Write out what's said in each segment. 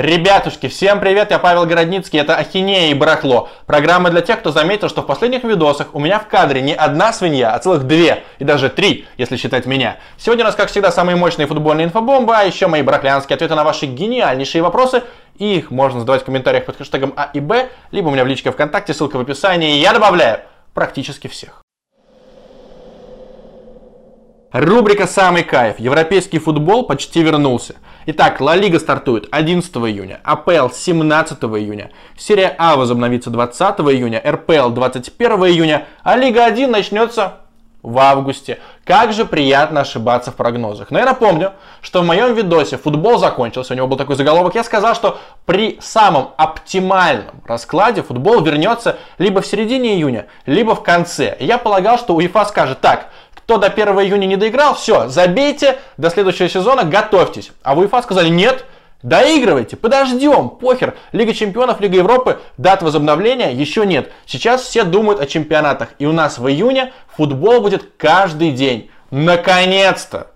Ребятушки, всем привет, я Павел Городницкий, это «Ахинея и барахло». Программа для тех, кто заметил, что в последних видосах у меня в кадре не одна свинья, а целых две, и даже три, если считать меня. Сегодня у нас, как всегда, самые мощные футбольные инфобомбы, а еще мои барахлянские ответы на ваши гениальнейшие вопросы. И их можно задавать в комментариях под хэштегом А и Б, либо у меня в личке ВКонтакте, ссылка в описании, и я добавляю практически всех. Рубрика «Самый кайф». Европейский футбол почти вернулся. Итак, Ла Лига стартует 11 июня, АПЛ 17 июня, Серия А возобновится 20 июня, РПЛ 21 июня, а Лига 1 начнется в августе. Как же приятно ошибаться в прогнозах. Но я напомню, что в моем видосе «Футбол закончился», у него был такой заголовок, я сказал, что при самом оптимальном раскладе футбол вернется либо в середине июня, либо в конце. Я полагал, что УЕФА скажет так: кто до 1 июня не доиграл, все, забейте, до следующего сезона готовьтесь. А в УЕФА сказали: нет, доигрывайте, подождем, похер. Лига чемпионов, Лига Европы, дат возобновления еще нет. Сейчас все думают о чемпионатах, и у нас в июне футбол будет каждый день. Наконец-то!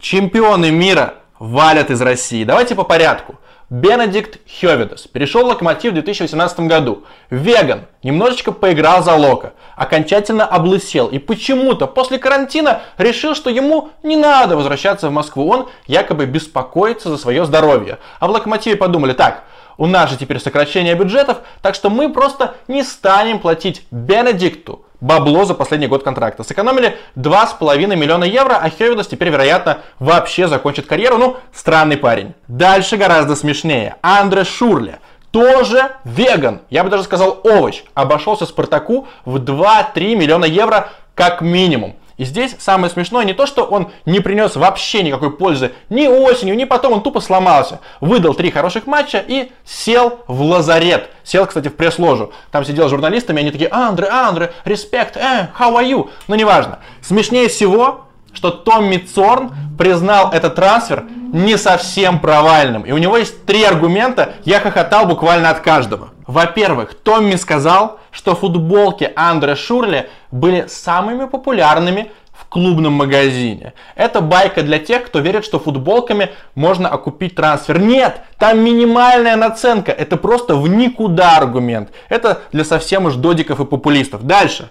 Чемпионы мира валят из России. Давайте по порядку. Бенедикт Хеведес перешел в Локомотив в 2018 году. Веган немножечко поиграл за Локо, окончательно облысел и почему-то после карантина решил, что ему не надо возвращаться в Москву. Он якобы беспокоится за свое здоровье. А в Локомотиве подумали: так, у нас же теперь сокращение бюджетов, так что мы просто не станем платить Бенедикту бабло за последний год контракта. Сэкономили 2,5 миллиона евро, а Хеведес теперь, вероятно, вообще закончит карьеру. Ну, странный парень. Дальше гораздо смешнее. Андре Шурле, тоже веган, я бы даже сказал овощ, обошелся Спартаку в 2-3 миллиона евро как минимум. И здесь самое смешное не то, что он не принес вообще никакой пользы ни осенью, ни потом, он тупо сломался. Выдал 3 хороших матча и сел в лазарет. Сел, кстати, в пресс-ложу. Там сидел с журналистами, они такие: Андре, Андре, респект, how are you? Но неважно. Смешнее всего, что Томми Цорн признал этот трансфер не совсем провальным. И у него есть 3 аргумента, я хохотал буквально от каждого. Во-первых, Томми сказал, что футболки Андре Шурле были самыми популярными в клубном магазине. Это байка для тех, кто верит, что футболками можно окупить трансфер. Нет, там минимальная наценка, это просто в никуда аргумент. Это для совсем уж додиков и популистов. Дальше.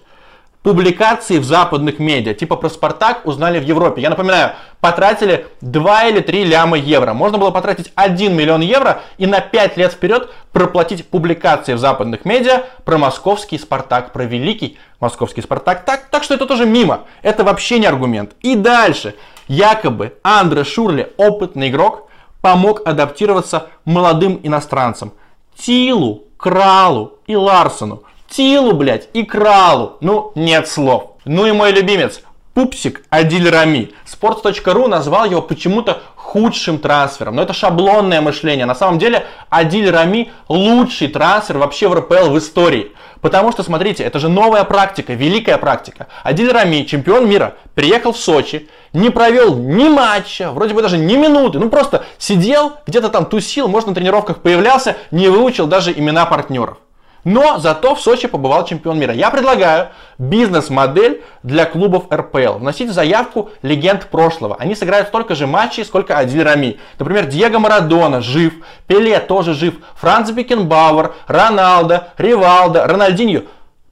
Публикации в западных медиа, типа про Спартак, узнали в Европе. Я напоминаю, потратили 2 или 3 ляма евро. Можно было потратить 1 миллион евро и на 5 лет вперед проплатить публикации в западных медиа про московский Спартак, про великий московский Спартак. Так что это тоже мимо. Это вообще не аргумент. И дальше. Якобы Андре Шурле, опытный игрок, помог адаптироваться молодым иностранцам. Тилу, Кралу и Ларсону. Тилу, блядь, и Кралу. Ну, нет слов. Ну и мой любимец, пупсик Адиль Рами. Sports.ru назвал его почему-то худшим трансфером. Но это шаблонное мышление. На самом деле, Адиль Рами лучший трансфер вообще в РПЛ в истории. Потому что, смотрите, это же новая практика, великая практика. Адиль Рами, чемпион мира, приехал в Сочи, не провел ни матча, вроде бы даже ни минуты. Ну, просто сидел, где-то там тусил, может, на тренировках появлялся, не выучил даже имена партнеров. Но зато в Сочи побывал чемпион мира. Я предлагаю бизнес-модель для клубов РПЛ. Вносите заявку легенд прошлого. Они сыграют столько же матчей, сколько Адиль Рами. Например, Диего Марадона жив, Пеле тоже жив, Франц Бекенбауэр, Роналдо, Ривалдо, Рональдинью.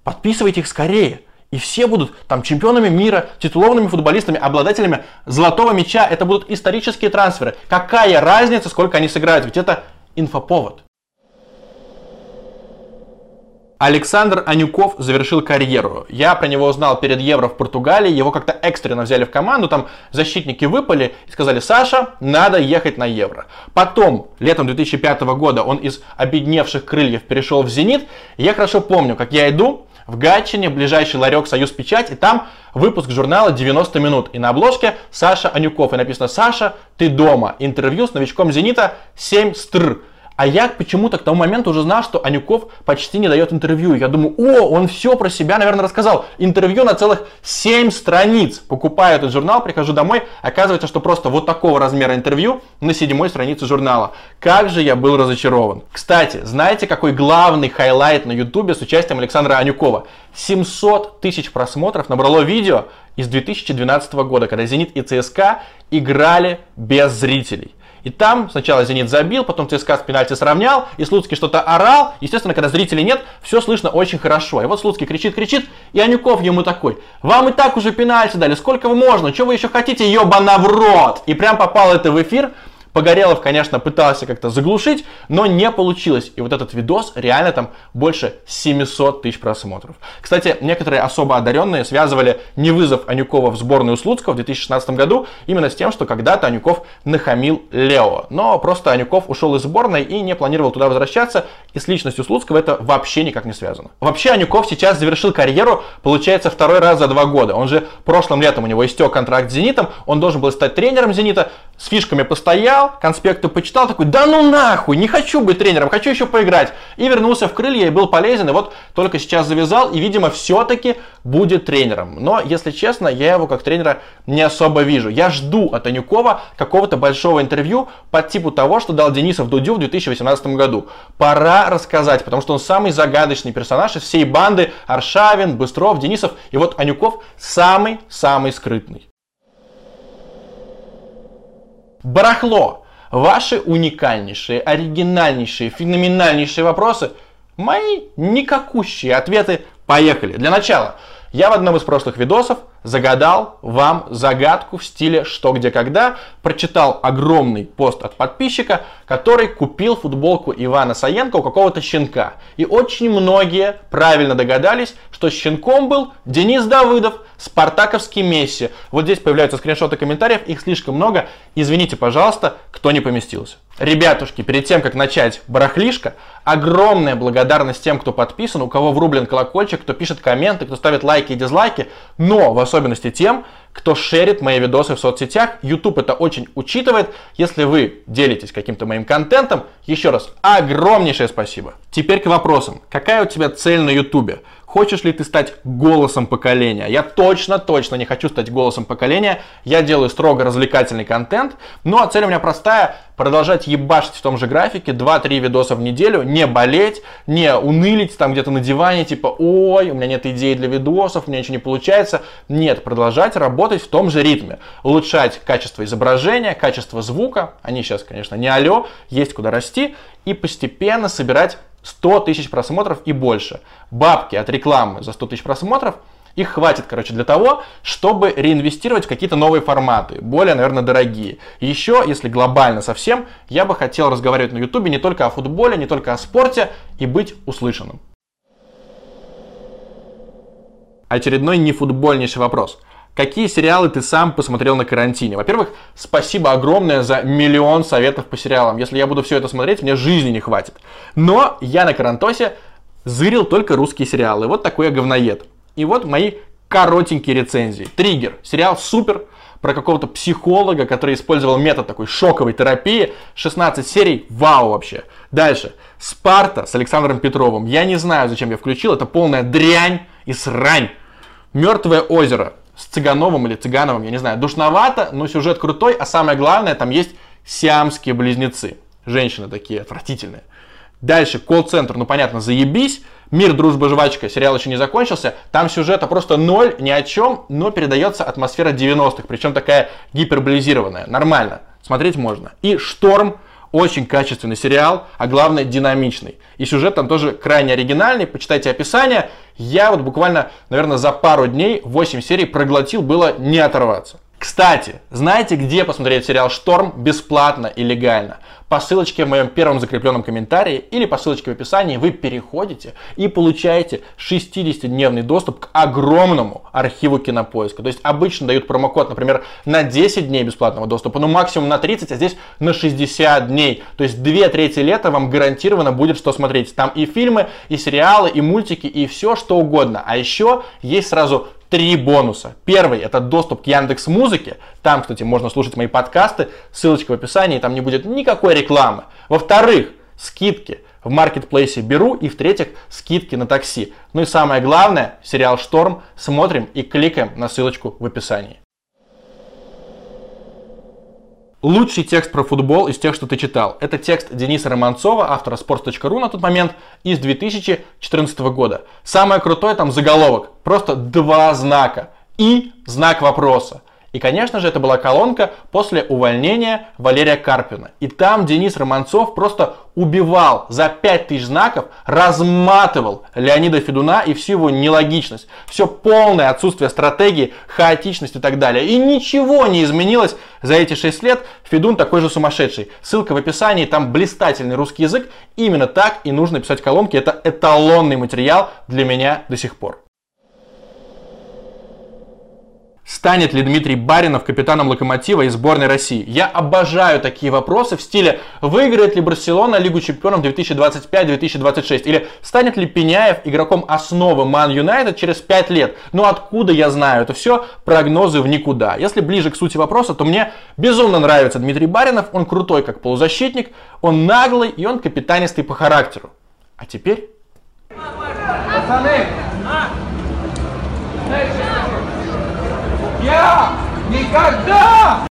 Подписывайте их скорее. И все будут там чемпионами мира, титулованными футболистами, обладателями золотого мяча. Это будут исторические трансферы. Какая разница, сколько они сыграют? Ведь это инфоповод. Александр Анюков завершил карьеру. Я про него узнал перед Евро в Португалии. Его как-то экстренно взяли в команду. Там защитники выпали и сказали: Саша, надо ехать на Евро. Потом, летом 2005 года, он из обедневших крыльев перешел в «Зенит». Я хорошо помню, как я иду в Гатчине, ближайший ларек «Союз Печать», и там выпуск журнала «90 минут». И на обложке Саша Анюков. И написано: Саша, ты дома. Интервью с новичком «Зенита» 7 стр. А я почему-то к тому моменту уже знал, что Анюков почти не дает интервью. Я думаю: о, он все про себя, наверное, рассказал. Интервью на целых 7 страниц. Покупаю этот журнал, прихожу домой, оказывается, что просто вот такого размера интервью на 7-й странице журнала. Как же я был разочарован. Кстати, знаете, какой главный хайлайт на Ютубе с участием Александра Анюкова? 700 тысяч просмотров набрало видео из 2012 года, когда «Зенит» и «ЦСКА» играли без зрителей. И там сначала «Зенит» забил, потом ЦСКА с пенальти сравнял, и Слуцкий что-то орал. Естественно, когда зрителей нет, все слышно очень хорошо. И вот Слуцкий кричит, и Анюков ему такой: «Вам и так уже пенальти дали, сколько вы можно, что вы еще хотите, ебана в рот!» И прям попало это в эфир. Погорелов, конечно, пытался как-то заглушить, но не получилось. И вот этот видос реально там больше 700 тысяч просмотров. Кстати, некоторые особо одаренные связывали не вызов Анюкова в сборную Слуцкого в 2016 году именно с тем, что когда-то Анюков нахамил Лео. Но просто Анюков ушел из сборной и не планировал туда возвращаться, и с личностью Слуцкого это вообще никак не связано. Вообще Анюков сейчас завершил карьеру, получается, второй раз за 2 года. Он же прошлым летом, у него истек контракт с «Зенитом», он должен был стать тренером «Зенита», с фишками постоял, конспекты почитал, такой: да ну нахуй, не хочу быть тренером, хочу еще поиграть. И вернулся в «Крылья» и был полезен, и вот только сейчас завязал, и, видимо, все-таки будет тренером. Но, если честно, я его как тренера не особо вижу. Я жду от Анюкова какого-то большого интервью по типу того, что дал Денисов Дудю в 2018 году. Пора рассказать, потому что он самый загадочный персонаж из всей банды: Аршавин, Быстров, Денисов, и вот Анюков самый-самый скрытный. Барахло. Ваши уникальнейшие, оригинальнейшие, феноменальнейшие вопросы. Мои никакущие ответы. Поехали. Для начала. Я в одном из прошлых видосов загадал вам загадку в стиле «Что, где, когда». Прочитал огромный пост от подписчика, который купил футболку Ивана Саенко у какого-то щенка. И очень многие правильно догадались, что щенком был Денис Давыдов, спартаковский Месси. Вот здесь появляются скриншоты комментариев, их слишком много. Извините, пожалуйста, кто не поместился. Ребятушки, перед тем, как начать барахлишко, огромная благодарность тем, кто подписан, у кого врублен колокольчик, кто пишет комменты, кто ставит лайки и дизлайки, но в особенности тем, кто шерит мои видосы в соцсетях. YouTube это очень учитывает. Если вы делитесь каким-то моим контентом, еще раз, огромнейшее спасибо. Теперь к вопросам. Какая у тебя цель на YouTube? Хочешь ли ты стать голосом поколения? Я точно не хочу стать голосом поколения. Я делаю строго развлекательный контент. Ну а цель у меня простая. Продолжать ебашить в том же графике 2-3 видоса в неделю. Не болеть, не унылить там где-то на диване. Типа, ой, у меня нет идей для видосов, у меня ничего не получается. Нет, продолжать работать в том же ритме. Улучшать качество изображения, качество звука. Они сейчас, конечно, не алё. Есть куда расти. И постепенно собирать 100 тысяч просмотров и больше. Бабки от рекламы за 100 тысяч просмотров, их хватит, короче, для того, чтобы реинвестировать в какие-то новые форматы, более, наверное, дорогие. И еще, если глобально совсем, я бы хотел разговаривать на YouTube не только о футболе, не только о спорте и быть услышанным. Очередной нефутбольнейший вопрос. Какие сериалы ты сам посмотрел на карантине? Во-первых, спасибо огромное за миллион советов по сериалам. Если я буду все это смотреть, мне жизни не хватит. Но я на карантосе зырил только русские сериалы. Вот такой я говноед. И вот мои коротенькие рецензии. Триггер. Сериал «Супер», про какого-то психолога, который использовал метод такой шоковой терапии. 16 серий. Вау вообще. Дальше. «Спарта» с Александром Петровым. Я не знаю, зачем я включил. Это полная дрянь и срань. «Мертвое озеро» с Цыгановым или Цыгановым, я не знаю. Душновато, но сюжет крутой, а самое главное, там есть сиамские близнецы. Женщины такие отвратительные. Дальше «Колл-центр», ну понятно, заебись. «Мир, дружба, жвачка», сериал еще не закончился. Там сюжета просто ноль, ни о чем, но передается атмосфера 90-х, причем такая гиперболизированная. Нормально, смотреть можно. И «Шторм», очень качественный сериал, а главное динамичный. И сюжет там тоже крайне оригинальный, почитайте описание. Я вот буквально, наверное, за пару дней 8 серий проглотил, было не оторваться. Кстати, знаете, где посмотреть сериал «Шторм» бесплатно и легально? По ссылочке в моем первом закрепленном комментарии или по ссылочке в описании вы переходите и получаете 60-дневный доступ к огромному архиву Кинопоиска. То есть обычно дают промокод, например, на 10 дней бесплатного доступа, ну максимум на 30, а здесь на 60 дней. То есть 2/3 лета вам гарантированно будет что смотреть. Там и фильмы, и сериалы, и мультики, и все что угодно. А еще есть сразу 3 бонуса. Первый — это доступ к Яндекс.Музыке. Там, кстати, можно слушать мои подкасты. Ссылочка в описании, там не будет никакой рекламы. Во-вторых, скидки в маркетплейсе «Беру». И в-третьих, скидки на такси. Ну и самое главное, сериал «Шторм» смотрим и кликаем на ссылочку в описании. Лучший текст про футбол из тех, что ты читал. Это текст Дениса Романцова, автора sports.ru на тот момент, из 2014 года. Самое крутое там заголовок. Просто 2 знака. И знак вопроса. И, конечно же, это была колонка после увольнения Валерия Карпина. И там Денис Романцов просто убивал за 5000 знаков, разматывал Леонида Федуна и всю его нелогичность. Все полное отсутствие стратегии, хаотичность и так далее. И ничего не изменилось за эти 6 лет. Федун такой же сумасшедший. Ссылка в описании, там блистательный русский язык. Именно так и нужно писать колонки. Это эталонный материал для меня до сих пор. Станет ли Дмитрий Баринов капитаном «Локомотива» и сборной России? Я обожаю такие вопросы в стиле: выиграет ли Барселона Лигу чемпионов 2025-2026? Или станет ли Пиняев игроком основы Ман Юнайтед через 5 лет? Ну откуда я знаю? Это все прогнозы в никуда. Если ближе к сути вопроса, то мне безумно нравится Дмитрий Баринов. Он крутой как полузащитник, он наглый и он капитанистый по характеру. А теперь... Пацаны! Я никогда!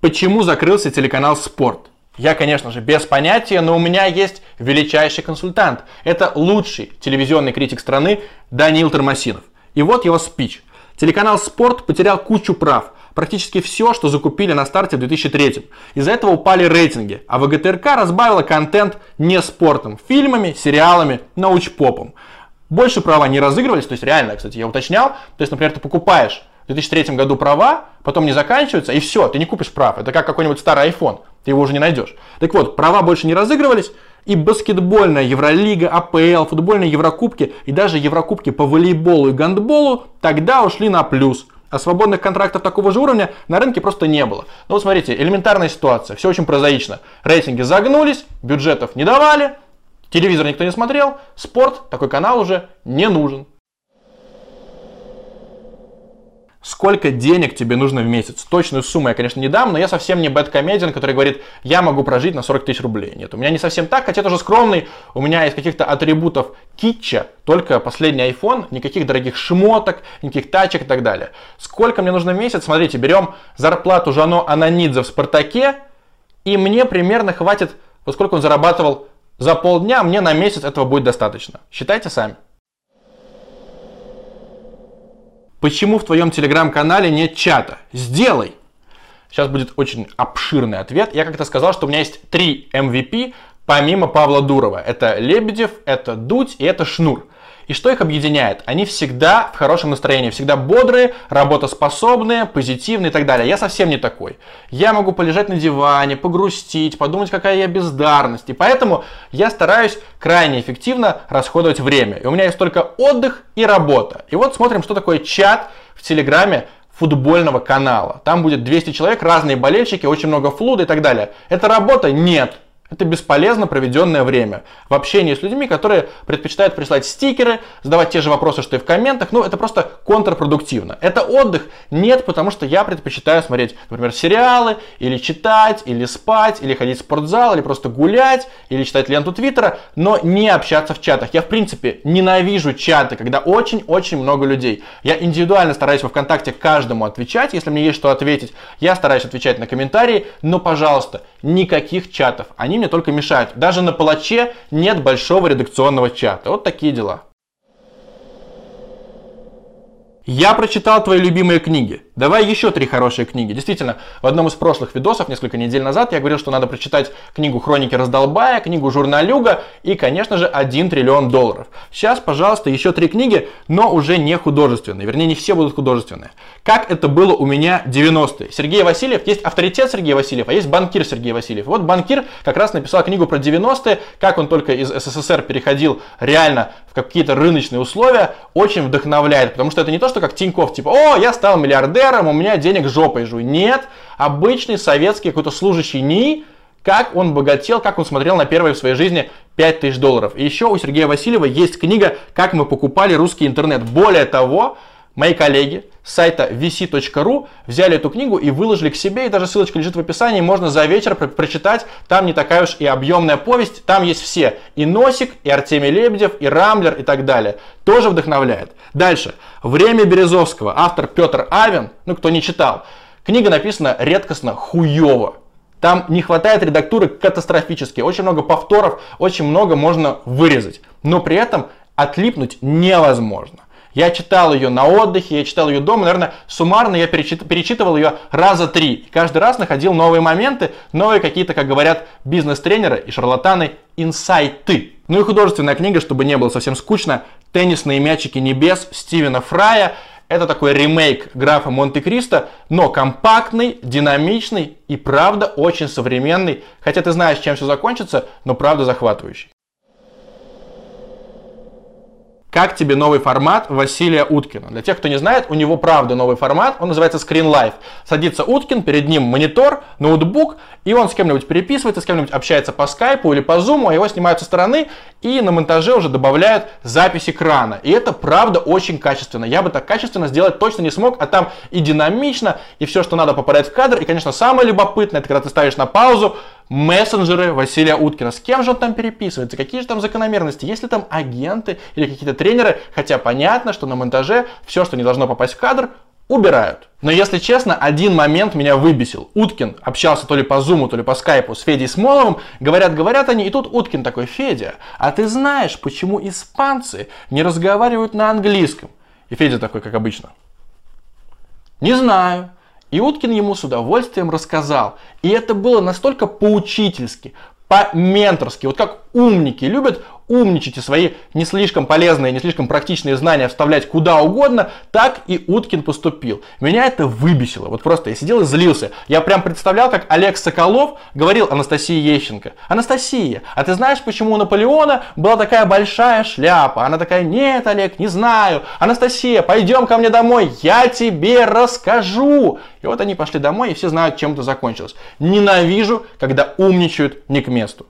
Почему закрылся телеканал «Спорт»? Я, конечно же, без понятия, но у меня есть величайший консультант. Это лучший телевизионный критик страны Данил Тормасинов. И вот его спич. Телеканал «Спорт» потерял кучу прав. Практически все, что закупили на старте в 2003-м. Из-за этого упали рейтинги, а ВГТРК разбавила контент не спортом, фильмами, сериалами, научпопом. Больше права не разыгрывались, то есть реально, кстати, я уточнял, то есть, например, ты покупаешь в 2003 году права, потом не заканчиваются, и все, ты не купишь прав, это как какой-нибудь старый iPhone, ты его уже не найдешь. Так вот, права больше не разыгрывались, и баскетбольная Евролига, АПЛ, футбольные Еврокубки и даже Еврокубки по волейболу и гандболу тогда ушли на плюс. А свободных контрактов такого же уровня на рынке просто не было. Ну вот смотрите, элементарная ситуация, все очень прозаично. Рейтинги загнулись, бюджетов не давали, телевизор никто не смотрел, спорт, такой канал уже не нужен. Сколько денег тебе нужно в месяц? Точную сумму я, конечно, не дам, но я совсем не бэдкомедиан, который говорит, я могу прожить на 40 000 рублей. Нет, у меня не совсем так, хотя тоже скромный, у меня из каких-то атрибутов китча только последний iPhone, никаких дорогих шмоток, никаких тачек и так далее. Сколько мне нужно в месяц? Смотрите, берем зарплату Жано Ананидзе в «Спартаке», и мне примерно хватит, вот сколько он зарабатывал за полдня, мне на месяц этого будет достаточно. Считайте сами. Почему в твоем телеграм-канале нет чата? Сделай! Сейчас будет очень обширный ответ. Я как-то сказал, что у меня есть 3 MVP, помимо Павла Дурова. Это Лебедев, это Дудь и это Шнур. И что их объединяет? Они всегда в хорошем настроении, всегда бодрые, работоспособные, позитивные и так далее. Я совсем не такой. Я могу полежать на диване, погрустить, подумать, какая я бездарность. И поэтому я стараюсь крайне эффективно расходовать время. И у меня есть только отдых и работа. И вот смотрим, что такое чат в Телеграме футбольного канала. Там будет 200 человек, разные болельщики, очень много флуда и так далее. Это работа? Нет. Это бесполезно проведенное время в общении с людьми, которые предпочитают присылать стикеры, задавать те же вопросы, что и в комментах. Ну, это просто контрпродуктивно. Это отдых? Нет, потому что я предпочитаю смотреть, например, сериалы, или читать, или спать, или ходить в спортзал, или просто гулять, или читать ленту Твиттера, но не общаться в чатах. Я, в принципе, ненавижу чаты, когда очень-очень много людей. Я индивидуально стараюсь во ВКонтакте каждому отвечать, если мне есть что ответить. Я стараюсь отвечать на комментарии, но, пожалуйста, никаких чатов. Они мне только мешают. Даже на Палаче нет большого редакционного чата. Вот такие дела. Я прочитал твои любимые книги. Давай еще 3 хорошие книги. Действительно, в одном из прошлых видосов, несколько недель назад, я говорил, что надо прочитать книгу «Хроники раздолбая», книгу «Журналюга» и, конечно же, $1 триллион. Сейчас, пожалуйста, еще 3 книги, но уже не художественные. Вернее, не все будут художественные. Как это было у меня 90-е. Сергей Васильев, есть авторитет Сергея Васильева, а есть банкир Сергей Васильев. Вот банкир как раз написал книгу про 90-е, как он только из СССР переходил реально в какие-то рыночные условия. Очень вдохновляет, потому что это не то, что как Тиньков, типа, о, я стал миллиардером, у меня денег жопой жуй. Нет, обычный советский какой-то служащий НИИ, как он богател, как он смотрел на первые в своей жизни $5000. И еще у Сергея Васильева есть книга «Как мы покупали русский интернет». Более того, мои коллеги с сайта vc.ru взяли эту книгу и выложили к себе, и даже ссылочка лежит в описании, можно за вечер прочитать, там не такая уж и объемная повесть, там есть все, и Носик, и Артемий Лебедев, и Рамблер, и так далее. Тоже вдохновляет. Дальше. «Время Березовского», автор Петр Авен, ну кто не читал, книга написана редкостно хуево. Там не хватает редактуры катастрофически, очень много повторов, очень много можно вырезать, но при этом отлипнуть невозможно. Я читал ее на отдыхе, я читал ее дома, наверное, суммарно я перечитывал ее раза 3. И каждый раз находил новые моменты, новые какие-то, как говорят бизнес-тренеры и шарлатаны, инсайты. Ну и художественная книга, чтобы не было совсем скучно, «Теннисные мячики небес» Стивена Фрая. Это такой ремейк «Графа Монте-Кристо», но компактный, динамичный и, правда, очень современный. Хотя ты знаешь, чем все закончится, но, правда, захватывающий. Как тебе новый формат Василия Уткина? Для тех, кто не знает, у него, правда, новый формат. Он называется Screen Life. Садится Уткин, перед ним монитор, ноутбук, и он с кем-нибудь переписывается, с кем-нибудь общается по скайпу или по зуму, а его снимают со стороны и на монтаже уже добавляют запись экрана. И это, правда, очень качественно. Я бы так качественно сделать точно не смог, а там и динамично, и все, что надо, попадает в кадр. И, конечно, самое любопытное, это когда ты ставишь на паузу мессенджеры Василия Уткина. С кем же он там переписывается? Какие же там закономерности? Есть ли там агенты или какие-то тренеры? Хотя понятно, что на монтаже все, что не должно попасть в кадр, убирают. Но, если честно, один момент меня выбесил. Уткин общался то ли по зуму, то ли по скайпу с Федей Смоловым. Говорят они, и тут Уткин такой: «Федя, а ты знаешь, почему испанцы не разговаривают на английском?» И Федя такой, как обычно: «Не знаю». И Уткин ему с удовольствием рассказал. И это было настолько поучительски, по-менторски. Вот как умники любят умничать и свои не слишком полезные, не слишком практичные знания вставлять куда угодно, так и Уткин поступил. Меня это выбесило. Вот просто я сидел и злился. Я прям представлял, как Олег Соколов говорил Анастасии Ещенко: «Анастасия, а ты знаешь, почему у Наполеона была такая большая шляпа?» Она такая: «Нет, Олег, не знаю». «Анастасия, пойдем ко мне домой, я тебе расскажу». И вот они пошли домой, и все знают, чем это закончилось. Ненавижу, когда умничают не к месту.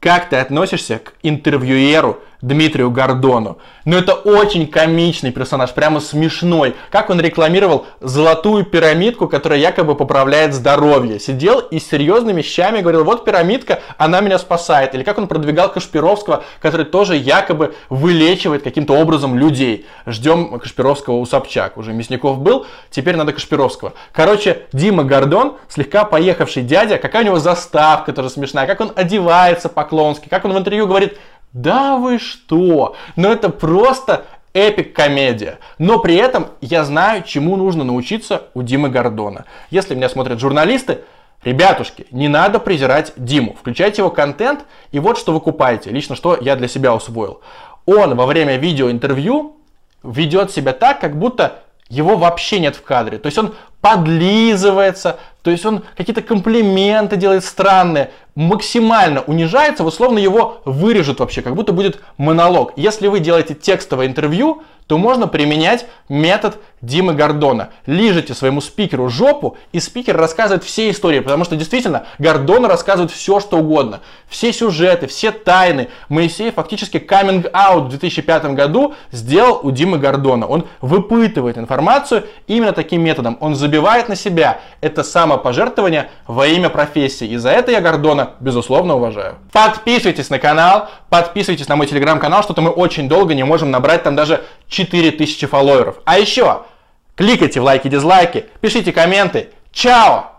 Как ты относишься к интервьюеру Дмитрию Гордону? Ну, это очень комичный персонаж, прямо смешной. Как он рекламировал золотую пирамидку, которая якобы поправляет здоровье. Сидел и с серьезными щами говорил: «Вот пирамидка, она меня спасает». Или как он продвигал Кашпировского, который тоже якобы вылечивает каким-то образом людей. Ждем Кашпировского у Собчак. Уже Мясников был, теперь надо Кашпировского. Короче, Дима Гордон, слегка поехавший дядя. Какая у него заставка тоже смешная. Как он одевается по-клоунски. Как он в интервью говорит: «Да вы что?» Но это просто эпик-комедия. Но при этом я знаю, чему нужно научиться у Димы Гордона. Если меня смотрят журналисты, ребятушки, не надо презирать Диму. Включайте его контент, и вот что вы купаете. Лично что я для себя усвоил. Он во время видеоинтервью ведет себя так, как будто его вообще нет в кадре. То есть он подлизывается, то есть он какие-то комплименты делает странные, максимально унижается, вот словно его вырежут вообще, как будто будет монолог. Если вы делаете текстовое интервью, то можно применять метод Димы Гордона. Лижите своему спикеру жопу, и спикер рассказывает все истории, потому что действительно Гордон рассказывает все, что угодно. Все сюжеты, все тайны. Моисей фактически каминг-аут в 2005 году сделал у Димы Гордона. Он выпытывает информацию именно таким методом. Он забивает на себя. Это самопожертвование во имя профессии. И за это я Гордона, безусловно, уважаю. Подписывайтесь на канал, подписывайтесь на мой телеграм-канал, что-то мы очень долго не можем набрать там даже 4000 фолловеров. А еще кликайте в лайки-дизлайки, пишите комменты. Чао!